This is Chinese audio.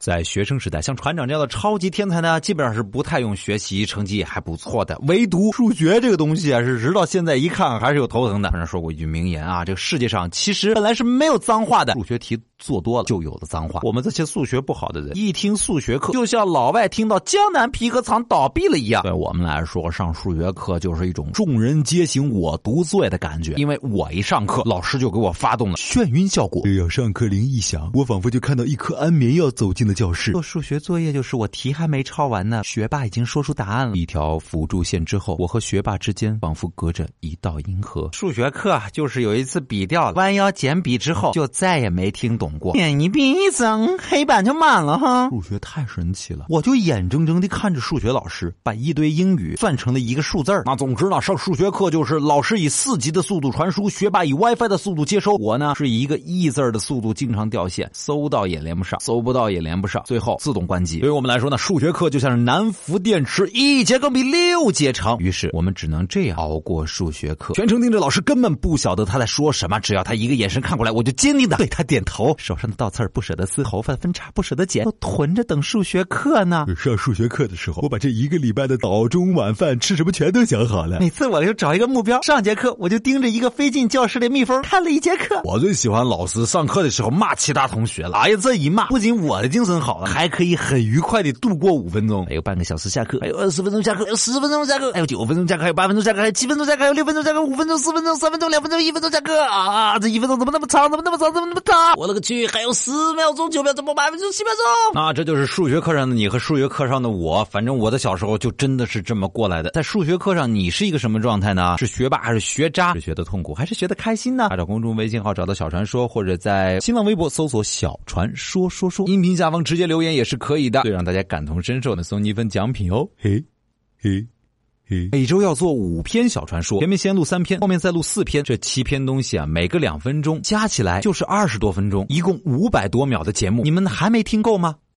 在学生时代，像船长这样的超级天才呢，基本上是不太用学习，成绩还不错的。唯独数学这个东西啊，是直到现在一看还是有头疼的。船长说过一句名言啊，这个世界上其实本来是没有脏话的，数学题做多了就有了脏话。我们这些数学不好的人，一听数学课，就像老外听到江南皮革厂倒闭了一样。对我们来说，上数学课就是一种众人皆醒我独醉的感觉，因为我一上课，老师就给我发动了眩晕效果。哎呀，上课铃一响，我仿佛就看到一颗安眠药走进了教室。做数学作业就是我题还没抄完呢，学霸已经说出答案了。一条辅助线之后，我和学霸之间仿佛隔着一道银河。数学课就是有一次笔掉了，弯腰捡笔之后就再也没听懂过。眼一闭一睁，黑板就满了哈。数学太神奇了，我就眼睁睁地看着数学老师把一堆英语算成了一个数字儿。那总之呢，上数学课就是老师以4级的速度传输，学霸以 WiFi 的速度接收，我呢是以一个 E 字的速度经常掉线，搜到也连不上，搜不到也连不上，最后自动关机。对于我们来说呢，数学课就像是南孚电池，1节更比6节长，于是我们只能这样熬过数学课。全程盯着老师，根本不晓得他在说什么，只要他一个眼神看过来，我就坚定的对他点头。手上的倒刺不舍得撕，头发分叉不舍得剪，都囤着等数学课呢。上数学课的时候，我把这一个礼拜的早中晚饭吃什么全都想好了。每次我就找一个目标，上节课我就盯着一个飞进教室的蜜蜂看了1节课。我最喜欢老师上课的时候骂其他同学了，哎呀，这一骂不仅我的精神好了，还可以很愉快地度过5分钟，还有半个小时下课，还有20分钟下课，还有10分钟下课，还有9分钟下课，还有8分钟下课，还有7分钟下课，还有6分钟下课，5分钟，4分钟，3分钟，2分钟，1分钟下课啊！这1分钟怎么那么长，怎么那么长？我勒个去！还有10秒钟、9秒钟、8秒钟、7秒钟。啊，这就是数学课上的你和数学课上的我。反正我的小时候就真的是这么过来的。在数学课上，你是一个什么状态呢？是学霸还是学渣？是学的痛苦还是学的开心呢？查找公众微信号找到小船说，或者在新浪微博搜索小船说，音频下方直接留言也是可以的，对让大家感同身受的送你一份奖品哦。嘿嘿嘿，每周要做5篇小传说，前面先录3篇，后面再录4篇，这7篇东西啊，每个2分钟，加起来就是20多分钟，一共500多秒的节目，你们还没听够吗？